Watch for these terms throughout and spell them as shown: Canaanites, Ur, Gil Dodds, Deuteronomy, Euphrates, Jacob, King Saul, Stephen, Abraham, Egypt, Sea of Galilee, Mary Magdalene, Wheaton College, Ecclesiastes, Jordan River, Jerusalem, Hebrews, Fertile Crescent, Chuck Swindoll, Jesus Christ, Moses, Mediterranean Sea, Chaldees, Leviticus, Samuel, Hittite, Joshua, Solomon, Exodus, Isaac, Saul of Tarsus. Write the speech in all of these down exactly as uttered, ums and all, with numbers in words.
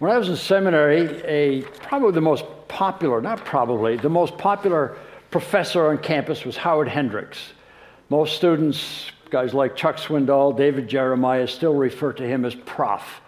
When I was in seminary, a probably the most popular, not probably, the most popular professor on campus was Howard Hendricks. Most students, guys like Chuck Swindoll, David Jeremiah, still refer to him as Prof,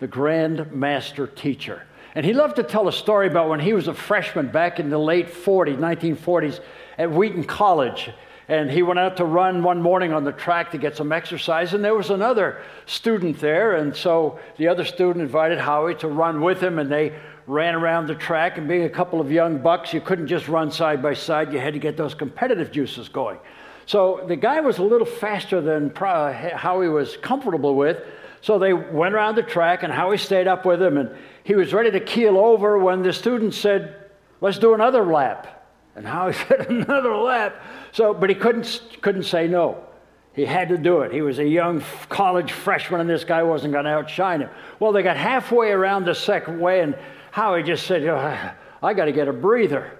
the Grand Master Teacher. And he loved to tell a story about when he was a freshman back in the late forties, nineteen forties, at Wheaton College. And he went out to run one morning on the track to get some exercise, and there was another student there, and so the other student invited Howie to run with him, and they ran around the track, and being a couple of young bucks, you couldn't just run side by side, you had to get those competitive juices going. So the guy was a little faster than Howie was comfortable with, so they went around the track, and Howie stayed up with him, and he was ready to keel over when the student said, "Let's do another lap." And Howie said, "Another lap." So, but he couldn't couldn't say no. He had to do it. He was a young college freshman, and this guy wasn't going to outshine him. Well, they got halfway around the second way, and Howie just said, oh, "I got to get a breather."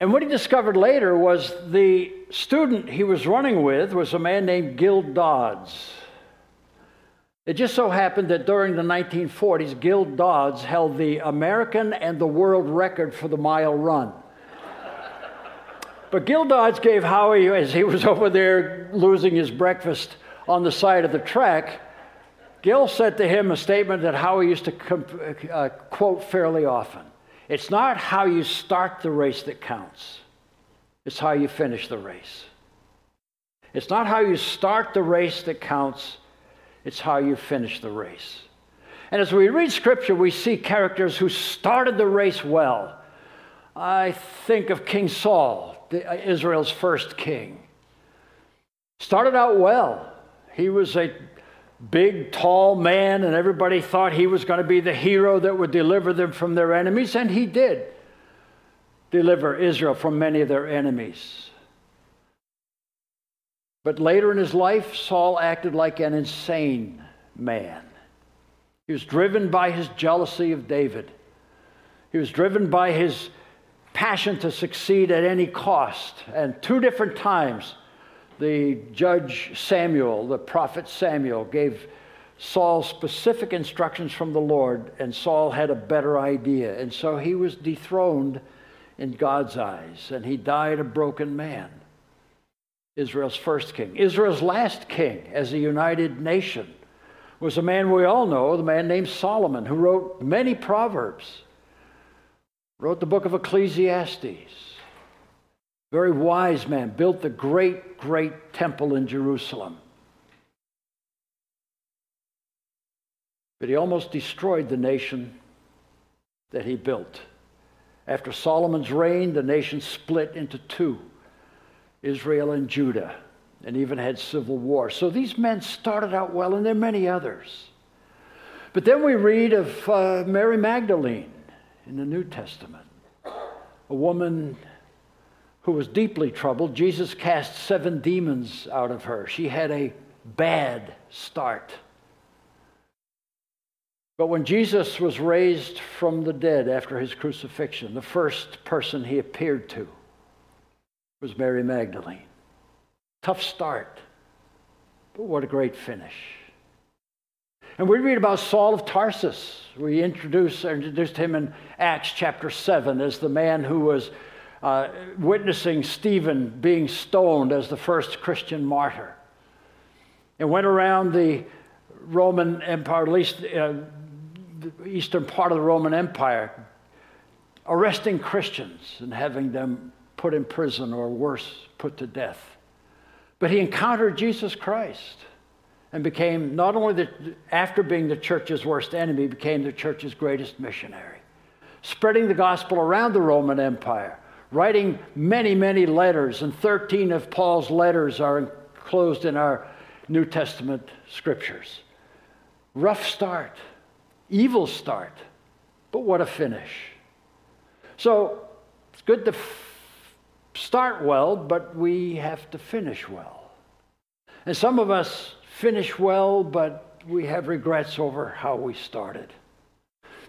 And what he discovered later was the student he was running with was a man named Gil Dodds. It just so happened that during the nineteen forties, Gil Dodds held the American and the world record for the mile run. But Gil Dodds gave Howie, as he was over there losing his breakfast on the side of the track, Gil said to him a statement that Howie used to comp- uh, quote fairly often. It's not how you start the race that counts. It's how you finish the race. It's not how you start the race that counts. It's how you finish the race. And as we read Scripture, we see characters who started the race well. I think of King Saul, Israel's first king. Started out well. He was a big, tall man, and everybody thought he was going to be the hero that would deliver them from their enemies, and he did deliver Israel from many of their enemies. But later in his life, Saul acted like an insane man. He was driven by his jealousy of David. He was driven by his passion to succeed at any cost. And two different times, the judge Samuel, the prophet Samuel, gave Saul specific instructions from the Lord, and Saul had a better idea. And so he was dethroned in God's eyes, and he died a broken man. Israel's first king. Israel's last king as a united nation was a man we all know, the man named Solomon, who wrote many proverbs, wrote the book of Ecclesiastes. Very wise man, built the great, great temple in Jerusalem. But he almost destroyed the nation that he built. After Solomon's reign, the nation split into two. Israel and Judah, and even had civil war. So these men started out well, and there are many others. But then we read of uh, Mary Magdalene in the New Testament, a woman who was deeply troubled. Jesus cast seven demons out of her. She had a bad start. But when Jesus was raised from the dead after his crucifixion, the first person he appeared to was Mary Magdalene. Tough start, but what a great finish. And we read about Saul of Tarsus. We introduced, introduced him in Acts chapter seven as the man who was uh, witnessing Stephen being stoned as the first Christian martyr. And went around the Roman Empire, at least uh, the eastern part of the Roman Empire, arresting Christians and having them put in prison, or worse, put to death. But he encountered Jesus Christ and became, not only the, after being the church's worst enemy, became the church's greatest missionary, spreading the gospel around the Roman Empire, writing many, many letters, and thirteen of Paul's letters are enclosed in our New Testament scriptures. Rough start, evil start, but what a finish. So it's good to start well, but we have to finish well. And some of us finish well, but we have regrets over how we started.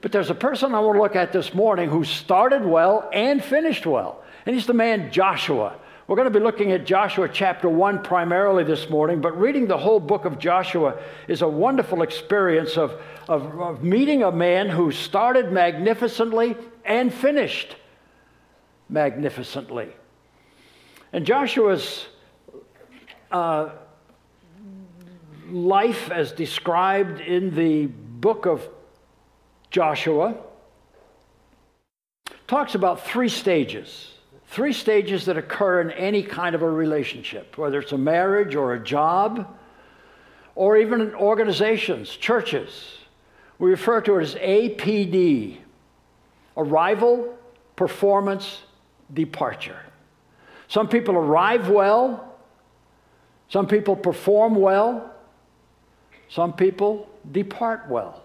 But there's a person I want to look at this morning who started well and finished well. And he's the man Joshua. We're going to be looking at Joshua chapter one primarily this morning, but reading the whole book of Joshua is a wonderful experience of, of, of meeting a man who started magnificently and finished magnificently. And Joshua's uh, life as described in the book of Joshua talks about three stages. Three stages that occur in any kind of a relationship, whether it's a marriage or a job, or even in organizations, churches. We refer to it as A P D, arrival, performance, departure. Some people arrive well, some people perform well, some people depart well,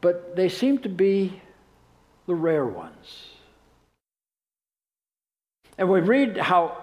but they seem to be the rare ones. And we read how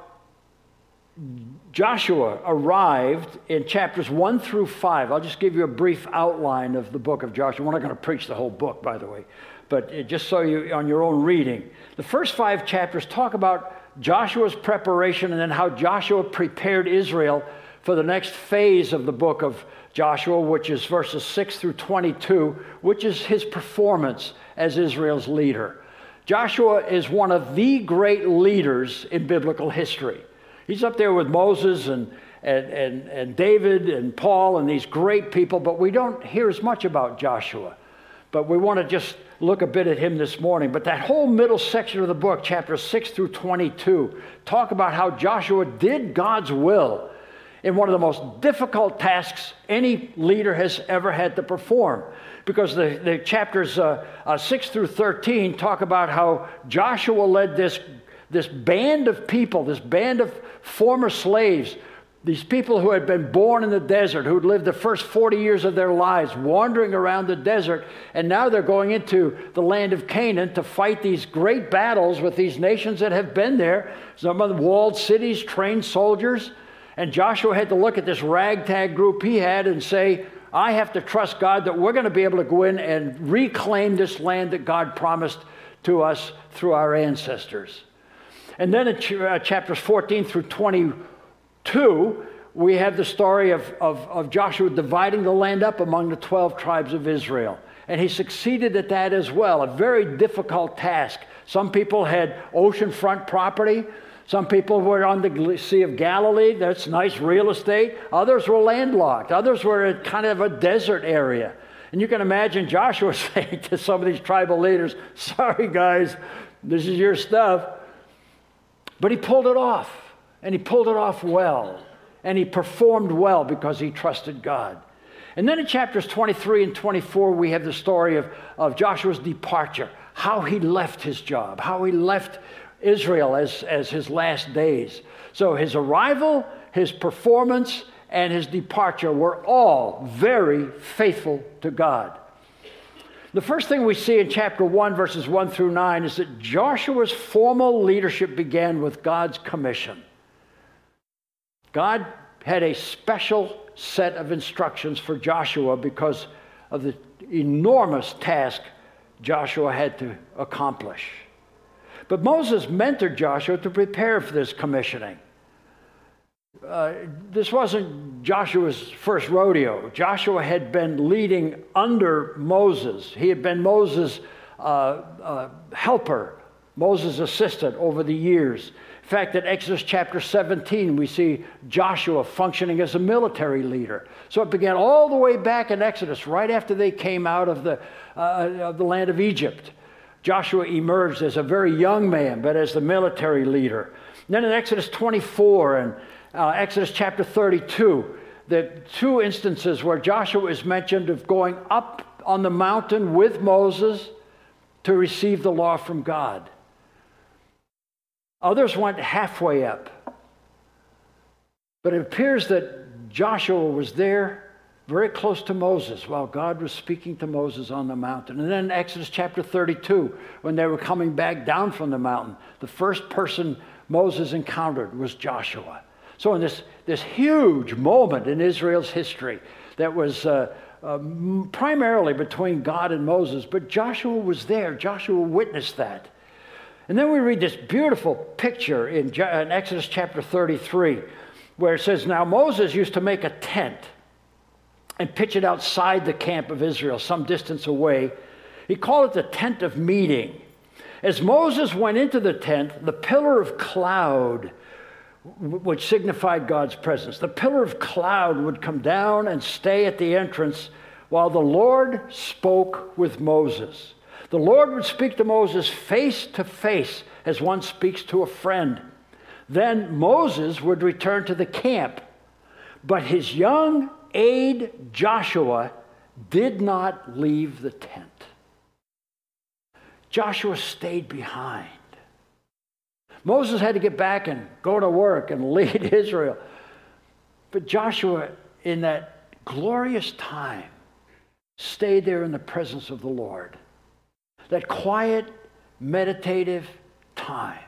Joshua arrived in chapters one through five. I'll just give you a brief outline of the book of Joshua. We're not going to preach the whole book, by the way, but just so you, on your own reading. The first five chapters talk about Joshua's preparation and then how Joshua prepared Israel for the next phase of the book of Joshua, which is verses six through twenty-two, which is his performance as Israel's leader. Joshua is one of the great leaders in biblical history. He's up there with Moses and, and, and, and David and Paul and these great people, but we don't hear as much about Joshua. But we want to just look a bit at him this morning. But that whole middle section of the book, chapters six through twenty-two, talk about how Joshua did God's will in one of the most difficult tasks any leader has ever had to perform. Because the, the chapters uh, uh, six through thirteen talk about how Joshua led this, this band of people, this band of former slaves, these people who had been born in the desert, who'd lived the first forty years of their lives wandering around the desert, and now they're going into the land of Canaan to fight these great battles with these nations that have been there, some of the walled cities, trained soldiers. And Joshua had to look at this ragtag group he had and say, I have to trust God that we're going to be able to go in and reclaim this land that God promised to us through our ancestors. And then in ch- uh, chapters fourteen through twenty-two, we have the story of, of, of Joshua dividing the land up among the twelve tribes of Israel. And he succeeded at that as well, a very difficult task. Some people had oceanfront property. Some people were on the Sea of Galilee. That's nice real estate. Others were landlocked. Others were in kind of a desert area. And you can imagine Joshua saying to some of these tribal leaders, sorry, guys, this is your stuff. But he pulled it off, and he pulled it off well, and he performed well because he trusted God. And then in chapters twenty-three and twenty-four, we have the story of, of Joshua's departure, how he left his job, how he left Israel as, as his last days. So his arrival, his performance, and his departure were all very faithful to God. The first thing we see in chapter one, verses one through nine, is that Joshua's formal leadership began with God's commission. God had a special set of instructions for Joshua because of the enormous task Joshua had to accomplish. But Moses mentored Joshua to prepare for this commissioning. Uh, this wasn't Joshua's first rodeo. Joshua had been leading under Moses. He had been Moses' uh, uh, helper, Moses' assistant over the years. In fact, in Exodus chapter seventeen, we see Joshua functioning as a military leader. So it began all the way back in Exodus, right after they came out of the, uh, of the land of Egypt. Joshua emerged as a very young man, but as the military leader. And then in Exodus twenty-four and uh, Exodus chapter thirty-two, the two instances where Joshua is mentioned of going up on the mountain with Moses to receive the law from God. Others went halfway up. But it appears that Joshua was there very close to Moses while God was speaking to Moses on the mountain. And then in Exodus chapter thirty-two, when they were coming back down from the mountain, the first person Moses encountered was Joshua. So in this, this huge moment in Israel's history that was uh, uh, primarily between God and Moses, but Joshua was there. Joshua witnessed that. And then we read this beautiful picture in, in Exodus chapter thirty-three, where it says, now Moses used to make a tent and pitch it outside the camp of Israel, some distance away. He called it the tent of meeting. As Moses went into the tent, the pillar of cloud, which signified God's presence, the pillar of cloud would come down and stay at the entrance while the Lord spoke with Moses. The Lord would speak to Moses face to face as one speaks to a friend. Then Moses would return to the camp, but his young aide Joshua did not leave the tent. Joshua stayed behind. Moses had to get back and go to work and lead Israel. But Joshua, in that glorious time, stayed there in the presence of the Lord. That quiet, meditative time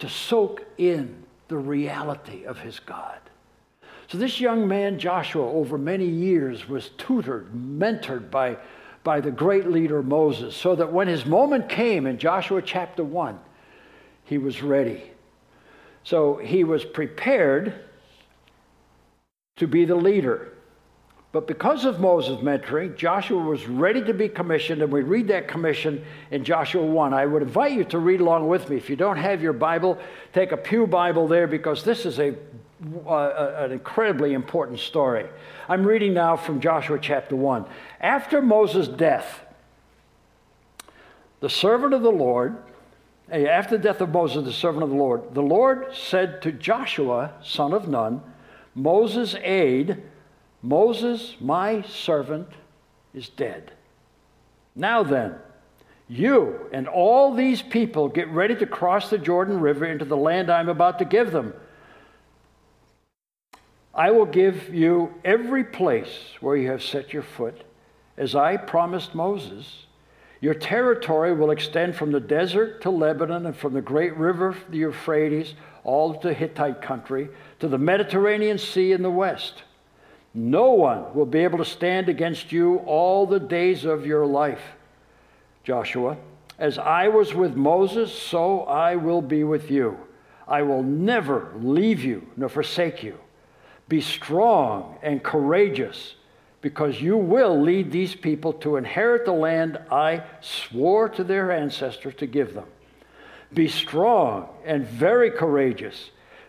to soak in the reality of his God. So this young man, Joshua, over many years was tutored, mentored by, by the great leader Moses, so that when his moment came in Joshua chapter one, he was ready. So he was prepared to be the leader. But because of Moses' mentoring, Joshua was ready to be commissioned, and we read that commission in Joshua one. I would invite you to read along with me. If you don't have your Bible, take a pew Bible there, because this is a, uh, an incredibly important story. I'm reading now from Joshua chapter one. After Moses' death, the servant of the Lord, after the death of Moses, the servant of the Lord, the Lord said to Joshua, son of Nun, Moses' aide, Moses, my servant, is dead. Now then, you and all these people get ready to cross the Jordan River into the land I'm about to give them. I will give you every place where you have set your foot, as I promised Moses. Your territory will extend from the desert to Lebanon and from the great river, the Euphrates, all to Hittite country, to the Mediterranean Sea in the west. No one will be able to stand against you all the days of your life. Joshua, as I was with Moses, so I will be with you. I will never leave you nor forsake you. Be strong and courageous, because you will lead these people to inherit the land I swore to their ancestors to give them. Be strong and very courageous.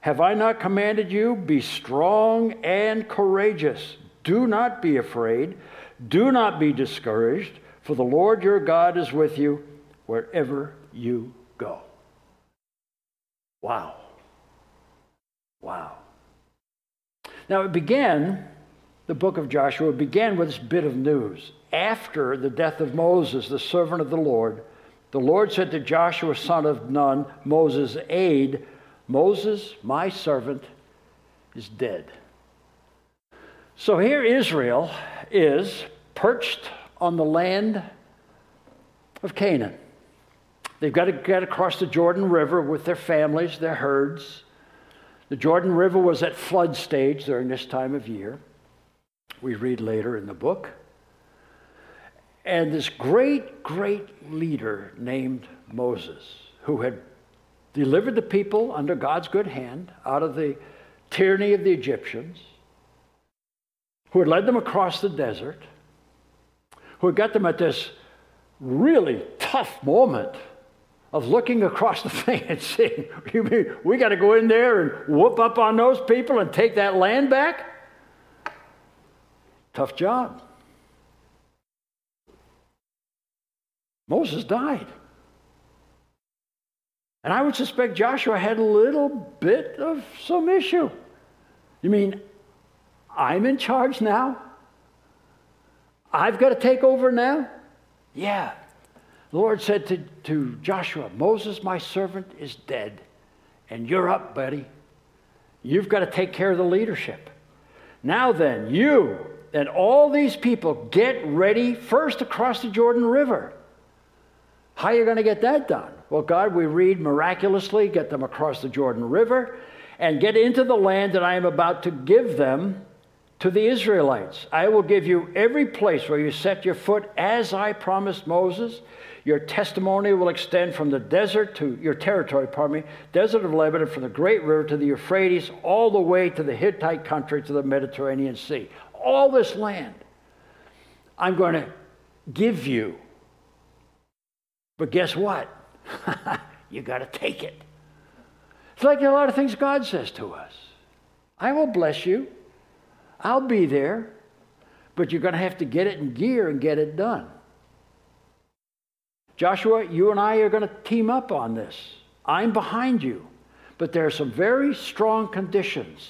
Have I not commanded you? Be strong and courageous. Do not be afraid. Do not be discouraged, for the Lord your God is with you wherever you go. Wow. Wow. Now it began, the book of Joshua began with this bit of news. After the death of Moses, the servant of the Lord, the Lord said to Joshua, son of Nun, Moses' aide, Moses, my servant, is dead. So here Israel is perched on the land of Canaan. They've got to get across the Jordan River with their families, their herds. The Jordan River was at flood stage during this time of year. We read later in the book. And this great, great leader named Moses, who had delivered the people under God's good hand out of the tyranny of the Egyptians, who had led them across the desert, who had got them at this really tough moment of looking across the thing and saying, you mean we got to go in there and whoop up on those people and take that land back? Tough job. Moses died. And I would suspect Joshua had a little bit of some issue. You mean, I'm in charge now? I've got to take over now? Yeah. The Lord said to, to Joshua, Moses, my servant, is dead. and you're up, buddy. You've got to take care of the leadership. Now then, you and all these people get ready first to cross the Jordan River. How are you going to get that done? Well, God, we read miraculously, get them across the Jordan River and get into the land that I am about to give them to the Israelites. I will give you every place where you set your foot as I promised Moses. Your testimony will extend from the desert to your territory, pardon me, desert of Lebanon, from the great river to the Euphrates, all the way to the Hittite country, to the Mediterranean Sea. All this land I'm going to give you. But guess what? You got to take it. It's like a lot of things God says to us. I will bless you. I'll be there. But you're going to have to get it in gear and get it done. Joshua, you and I are going to team up on this. I'm behind you. But there are some very strong conditions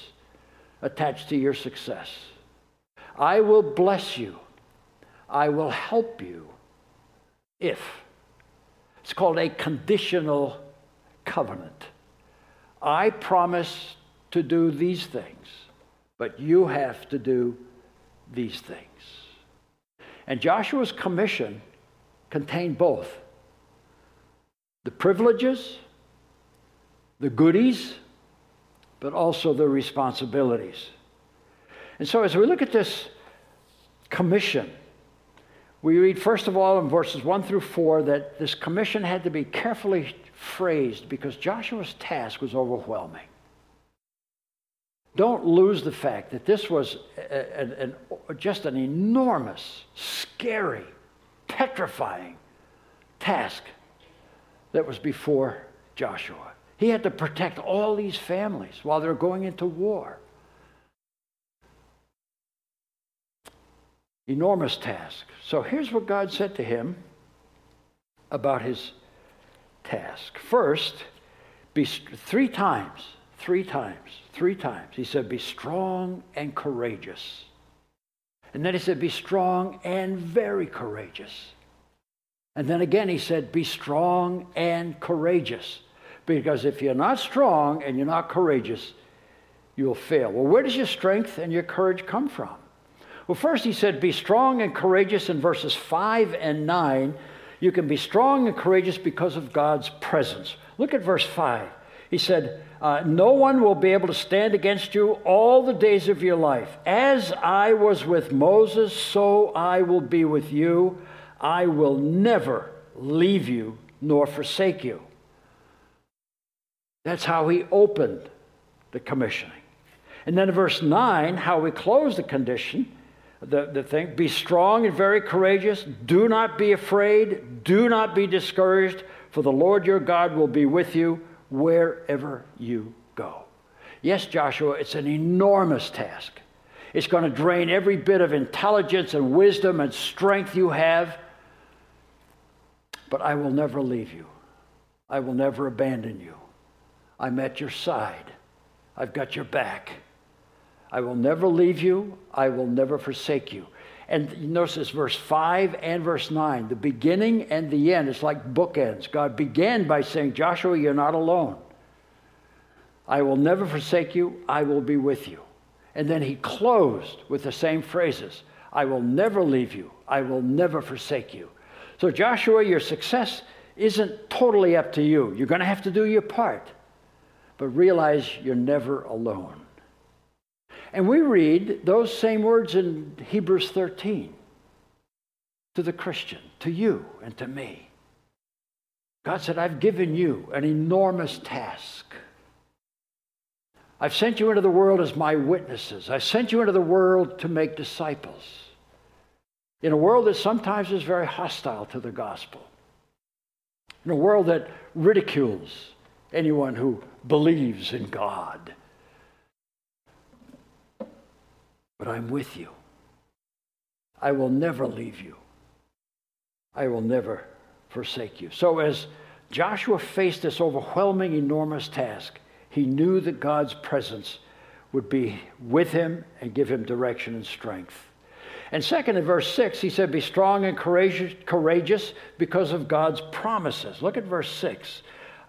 attached to your success. I will bless you. I will help you if. It's called a conditional covenant. I promise to do these things, but you have to do these things. And Joshua's commission contained both the privileges, the goodies, but also the responsibilities. And so as we look at this commission, we read, first of all, in verses one through four, that this commission had to be carefully phrased because Joshua's task was overwhelming. Don't lose the fact that this was a, a, a, just an enormous, scary, petrifying task that was before Joshua. He had to protect all these families while they're going into war. Enormous task. So here's what God said to him about his task. First, be st- three times, three times, three times. He said, be strong and courageous. And then he said, be strong and very courageous. And then again he said, be strong and courageous. Because if you're not strong and you're not courageous, you'll fail. Well, where does your strength and your courage come from? Well, first he said, be strong and courageous in verses five and nine. You can be strong and courageous because of God's presence. Look at verse five. He said, uh, no one will be able to stand against you all the days of your life. As I was with Moses, so I will be with you. I will never leave you nor forsake you. That's how he opened the commissioning. And then in verse nine, how we close the condition, The, the thing, be strong and very courageous. Do not be afraid. Do not be discouraged, for the Lord your God will be with you wherever you go. Yes, Joshua, it's an enormous task. It's going to drain every bit of intelligence and wisdom and strength you have. But I will never leave you. I will never abandon you. I'm at your side. I've got your back. I will never leave you. I will never forsake you. And you notice this, verse five and verse nine. The beginning and the end. It's like bookends. God began by saying, Joshua, you're not alone. I will never forsake you. I will be with you. And then he closed with the same phrases. I will never leave you. I will never forsake you. So Joshua, your success isn't totally up to you. You're going to have to do your part. But realize you're never alone. And we read those same words in Hebrews thirteen to the Christian, to you and to me. God said, I've given you an enormous task. I've sent you into the world as my witnesses. I've sent you into the world to make disciples in a world that sometimes is very hostile to the gospel, in a world that ridicules anyone who believes in God. But I'm with you. I will never leave you. I will never forsake you. So as Joshua faced this overwhelming, enormous task, he knew that God's presence would be with him and give him direction and strength. And second, in verse six, he said, be strong and courageous, courageous because of God's promises. Look at verse six.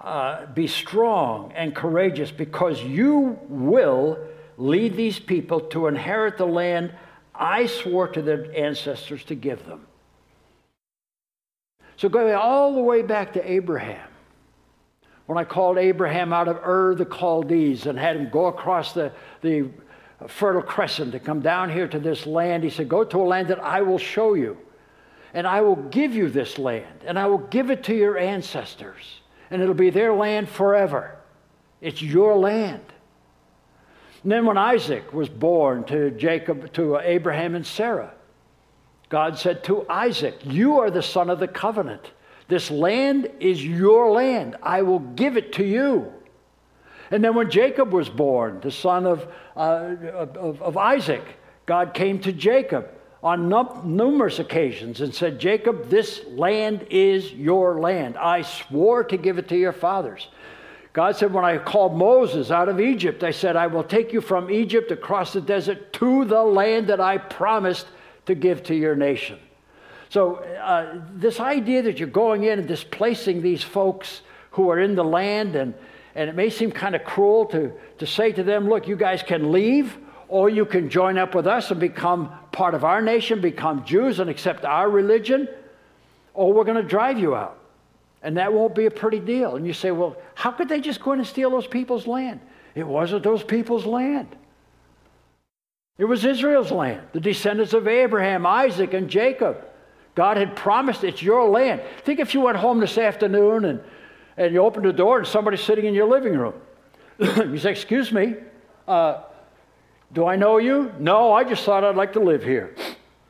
uh, be strong and courageous, because you will lead these people to inherit the land I swore to their ancestors to give them. So going all the way back to Abraham, when I called Abraham out of Ur, the Chaldees, and had him go across the, the Fertile Crescent to come down here to this land, he said, go to a land that I will show you, and I will give you this land, and I will give it to your ancestors, and it'll be their land forever. It's your land. And then when Isaac was born to Jacob, to Abraham and Sarah, God said to Isaac, you are the son of the covenant. This land is your land. I will give it to you. And then when Jacob was born, the son of, uh, of, of Isaac, God came to Jacob on num- numerous occasions and said, Jacob, this land is your land. I swore to give it to your fathers. God said, when I called Moses out of Egypt, I said, I will take you from Egypt across the desert to the land that I promised to give to your nation. So uh, this idea that you're going in and displacing these folks who are in the land, and, and it may seem kind of cruel to, to say to them, look, you guys can leave, or you can join up with us and become part of our nation, become Jews and accept our religion, or we're going to drive you out. And that won't be a pretty deal. And you say, well, how could they just go in and steal those people's land? It wasn't those people's land. It was Israel's land, the descendants of Abraham, Isaac, and Jacob. God had promised it's your land. Think if you went home this afternoon and, and you opened the door and somebody's sitting in your living room. You say, excuse me, uh, do I know you? No, I just thought I'd like to live here.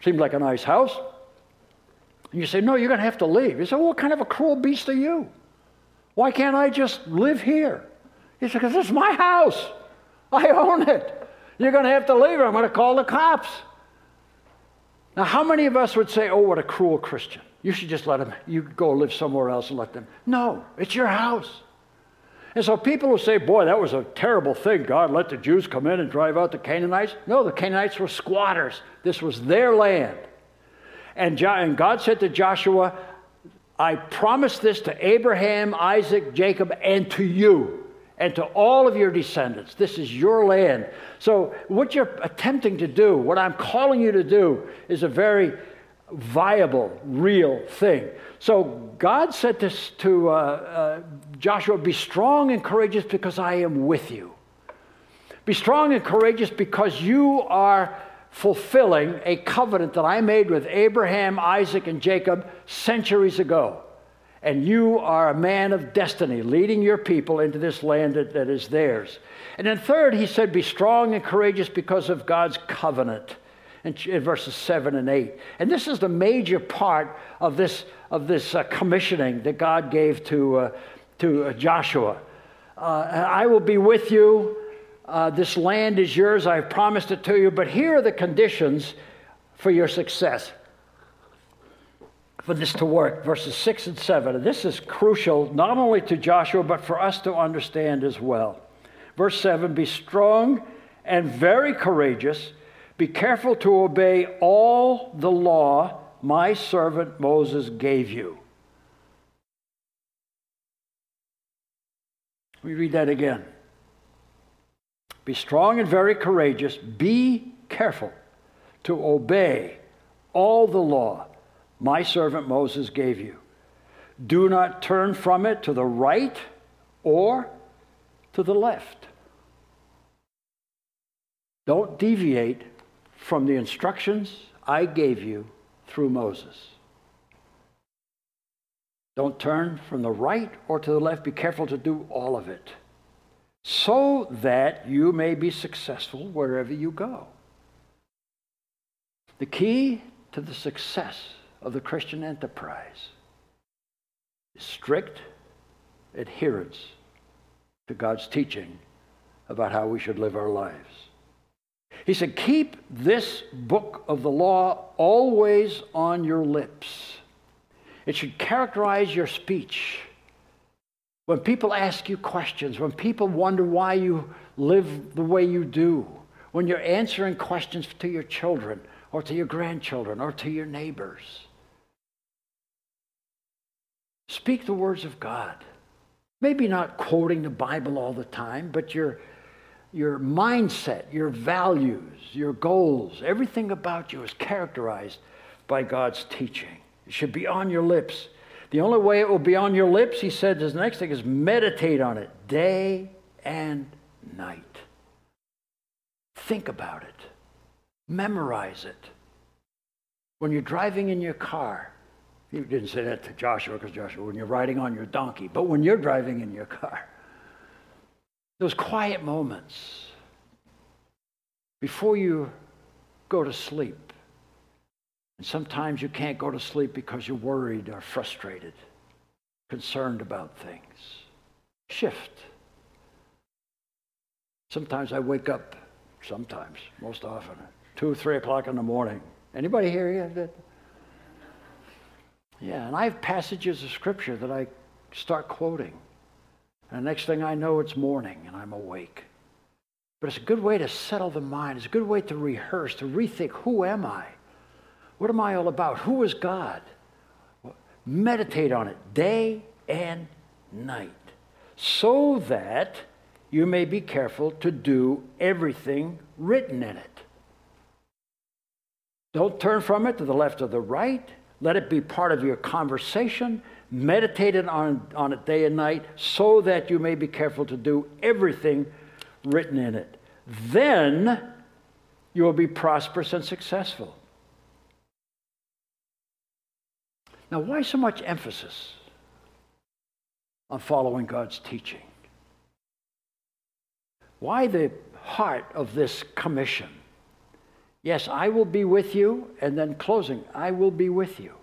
Seemed like a nice house. And you say, no, you're going to have to leave. You say, well, what kind of a cruel beast are you? Why can't I just live here? You say, because this is my house. I own it. You're going to have to leave or I'm going to call the cops. Now, how many of us would say, oh, what a cruel Christian. You should just let them, you go live somewhere else and let them. No, it's your house. And so people who say, boy, that was a terrible thing. God let the Jews come in and drive out the Canaanites. No, the Canaanites were squatters. This was their land. And God said to Joshua, I promised this to Abraham, Isaac, Jacob, and to you, and to all of your descendants. This is your land. So what you're attempting to do, what I'm calling you to do, is a very viable, real thing. So God said this to uh, uh, Joshua, be strong and courageous because I am with you. Be strong and courageous because you are fulfilling a covenant that I made with Abraham, Isaac, and Jacob centuries ago. And you are a man of destiny, leading your people into this land that, that is theirs. And then third, he said, be strong and courageous because of God's covenant, in, in verses seven and eight. And this is the major part of this, of this uh, commissioning that God gave to, uh, to uh, Joshua. Uh, I will be with you. Uh, this land is yours. I have promised it to you. But here are the conditions for your success, for this to work, verses six and seven. And this is crucial not only to Joshua, but for us to understand as well. Verse seven, be strong and very courageous. Be careful to obey all the law my servant Moses gave you. Let me read that again. Be strong and very courageous. Be careful to obey all the law my servant Moses gave you. Do not turn from it to the right or to the left. Don't deviate from the instructions I gave you through Moses. Don't turn from the right or to the left. Be careful to do all of it, so that you may be successful wherever you go. The key to the success of the Christian enterprise is strict adherence to God's teaching about how we should live our lives. He said, keep this book of the law always on your lips. It should characterize your speech. When people ask you questions, when people wonder why you live the way you do, when you're answering questions to your children or to your grandchildren or to your neighbors, speak the words of God. maybe not quoting the Bible all the time, but your your mindset, your values, your goals, everything about you is characterized by God's teaching. It should be on your lips. The only way it will be on your lips, he said, his next thing is meditate on it day and night. Think about it. Memorize it. When you're driving in your car, he didn't say that to Joshua, because Joshua, when you're riding on your donkey, but when you're driving in your car, those quiet moments before you go to sleep. And sometimes you can't go to sleep because you're worried or frustrated, concerned about things. Shift. Sometimes I wake up, sometimes, most often, two, three o'clock in the morning. Anybody here yet? Yeah, and I have passages of Scripture that I start quoting. And the next thing I know, it's morning and I'm awake. But it's a good way to settle the mind. It's a good way to rehearse, to rethink, who am I? What am I all about? Who is God? Meditate on it day and night, so that you may be careful to do everything written in it. Don't turn from it to the left or the right. Let it be part of your conversation. Meditate on, on it day and night, so that you may be careful to do everything written in it. Then you will be prosperous and successful. Now, why so much emphasis on following God's teaching? Why the heart of this commission? Yes, I will be with you, and then closing, I will be with you.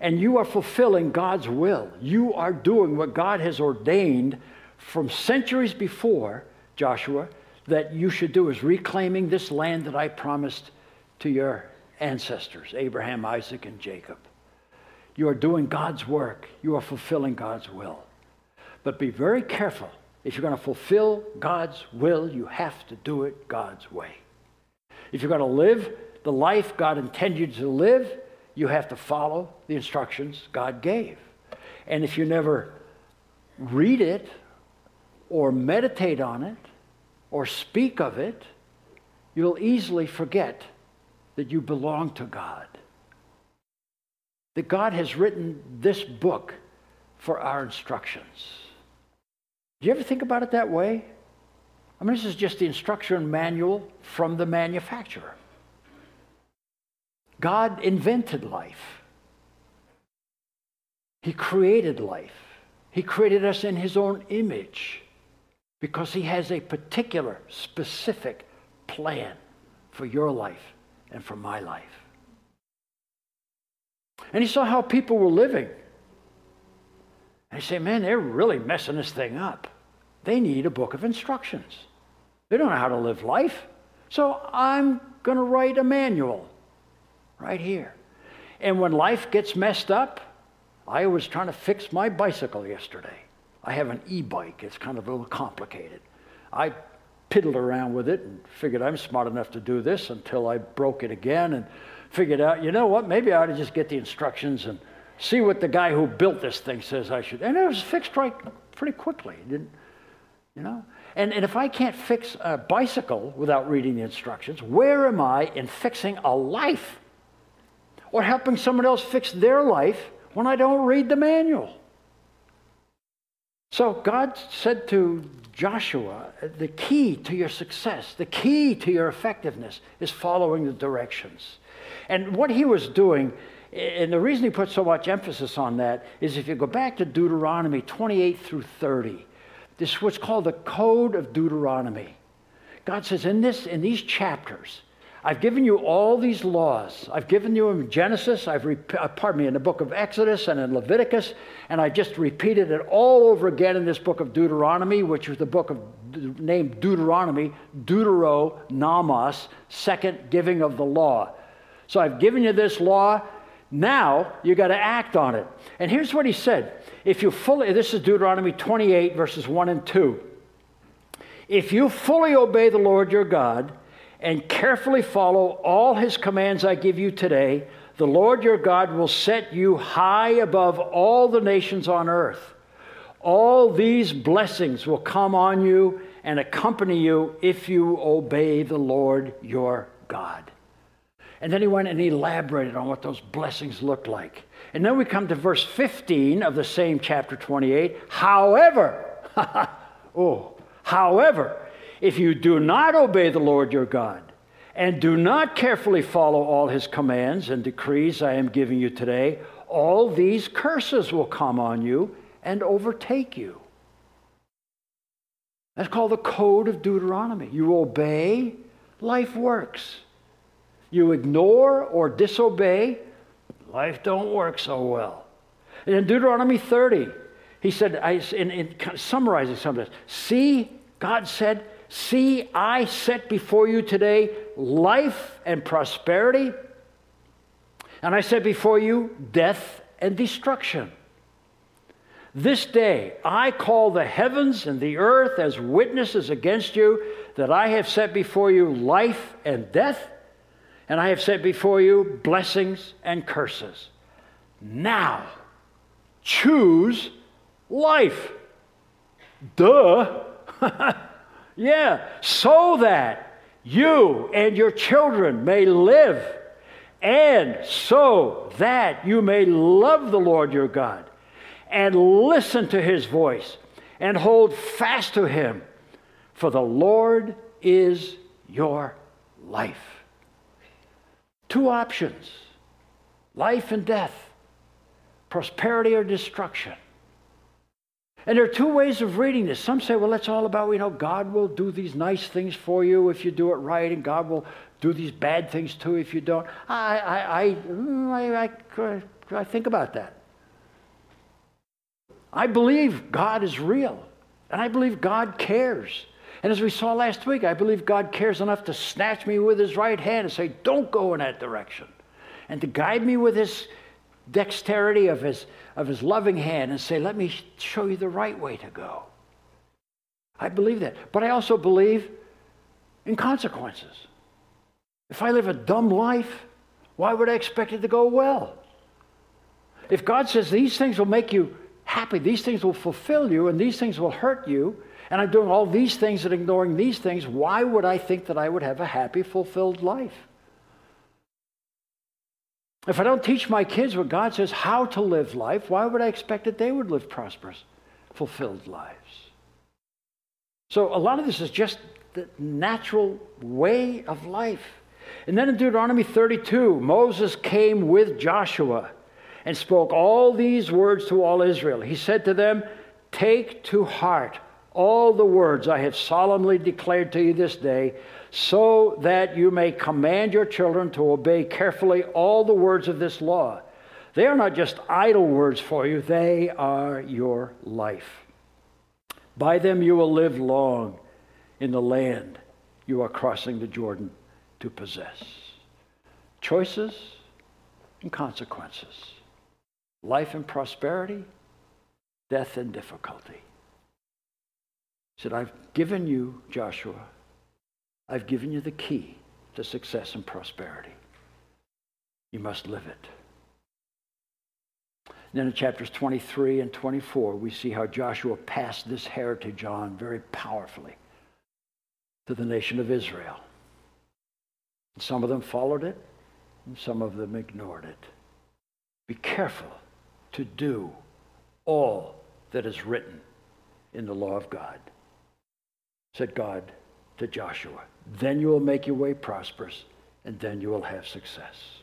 And you are fulfilling God's will. You are doing what God has ordained from centuries before, Joshua, that you should do, is reclaiming this land that I promised to your ancestors, Abraham, Isaac, and Jacob. You are doing God's work. You are fulfilling God's will. But be very careful. If you're going to fulfill God's will, you have to do it God's way. If you're going to live the life God intended you to live, you have to follow the instructions God gave. And if you never read it or meditate on it or speak of it, you'll easily forget that you belong to God. That God has written this book for our instructions. Do you ever think about it that way? I mean, this is just the instruction manual from the manufacturer. God invented life. He created life. He created us in His own image because He has a particular, specific plan for your life and for my life. And He saw how people were living. And He said, man, they're really messing this thing up. They need a book of instructions. They don't know how to live life. So I'm going to write a manual right here. And when life gets messed up, I was trying to fix my bicycle yesterday. I have an e-bike. It's kind of a little complicated. I piddled around with it and figured I'm smart enough to do this until I broke it again and figured out, you know what, maybe I ought to just get the instructions and see what the guy who built this thing says I should. And it was fixed right pretty quickly. It didn't, you know? And, and if I can't fix a bicycle without reading the instructions, where am I in fixing a life or helping someone else fix their life when I don't read the manual? So God said to Joshua, the key to your success, the key to your effectiveness is following the directions. And what he was doing, and the reason he put so much emphasis on that, is if you go back to Deuteronomy twenty-eight through thirty, this is what's called the Code of Deuteronomy. God says, in this, in these chapters, I've given you all these laws. I've given you in Genesis, I've re- pardon me, in the book of Exodus and in Leviticus, and I just repeated it all over again in this book of Deuteronomy, which was the book of named Deuteronomy, Deuteronomos, second giving of the law. So I've given you this law. Now you got to act on it. And here's what he said. If you fully, this is Deuteronomy twenty-eight, verses one and two. If you fully obey the Lord your God and carefully follow all His commands I give you today, the Lord your God will set you high above all the nations on earth. all these blessings will come on you and accompany you if you obey the Lord your God. And then he went and he elaborated on what those blessings looked like. And then we come to verse fifteen of the same chapter twenty-eight. However, oh, however, if you do not obey the Lord your God and do not carefully follow all his commands and decrees I am giving you today, all these curses will come on you and overtake you. That's called the Code of Deuteronomy. You obey, life works. You ignore or disobey, life don't work so well. And in Deuteronomy thirty, he said, I, in, in kind of summarizing some of this, see, God said, see, I set before you today life and prosperity, and I set before you death and destruction. This day I call the heavens and the earth as witnesses against you that I have set before you life and death, and I have set before you blessings and curses. Now, choose life. Duh. Yeah, so that you and your children may live, and so that you may love the Lord your God, and listen to his voice, and hold fast to him, for the Lord is your life. Two options, life and death, prosperity or destruction. And there are two ways of reading this. Some say, well, that's all about, you know, God will do these nice things for you if you do it right, and God will do these bad things too if you don't. I, I, I, I, I, I think about that. I believe God is real, and I believe God cares. And as we saw last week, I believe God cares enough to snatch me with his right hand and say, don't go in that direction. And to guide me with his dexterity of his, of his loving hand and say, let me show you the right way to go. I believe that. But I also believe in consequences. If I live a dumb life, why would I expect it to go well? If God says these things will make you happy, these things will fulfill you, and these things will hurt you, and I'm doing all these things and ignoring these things, why would I think that I would have a happy, fulfilled life? If I don't teach my kids what God says how to live life, why would I expect that they would live prosperous, fulfilled lives? So a lot of this is just the natural way of life. And then in Deuteronomy thirty-two, Moses came with Joshua and spoke all these words to all Israel. He said to them, take to heart all the words I have solemnly declared to you this day, so that you may command your children to obey carefully all the words of this law. They are not just idle words for you, they are your life. By them you will live long in the land you are crossing the Jordan to possess. Choices and consequences. Life and prosperity, death and difficulty. He said, I've given you, Joshua, I've given you the key to success and prosperity. You must live it. And then in chapters twenty-three and twenty-four, we see how Joshua passed this heritage on very powerfully to the nation of Israel. And some of them followed it, and some of them ignored it. Be careful to do all that is written in the law of God. Said God to Joshua, then you will make your way prosperous, and then you will have success.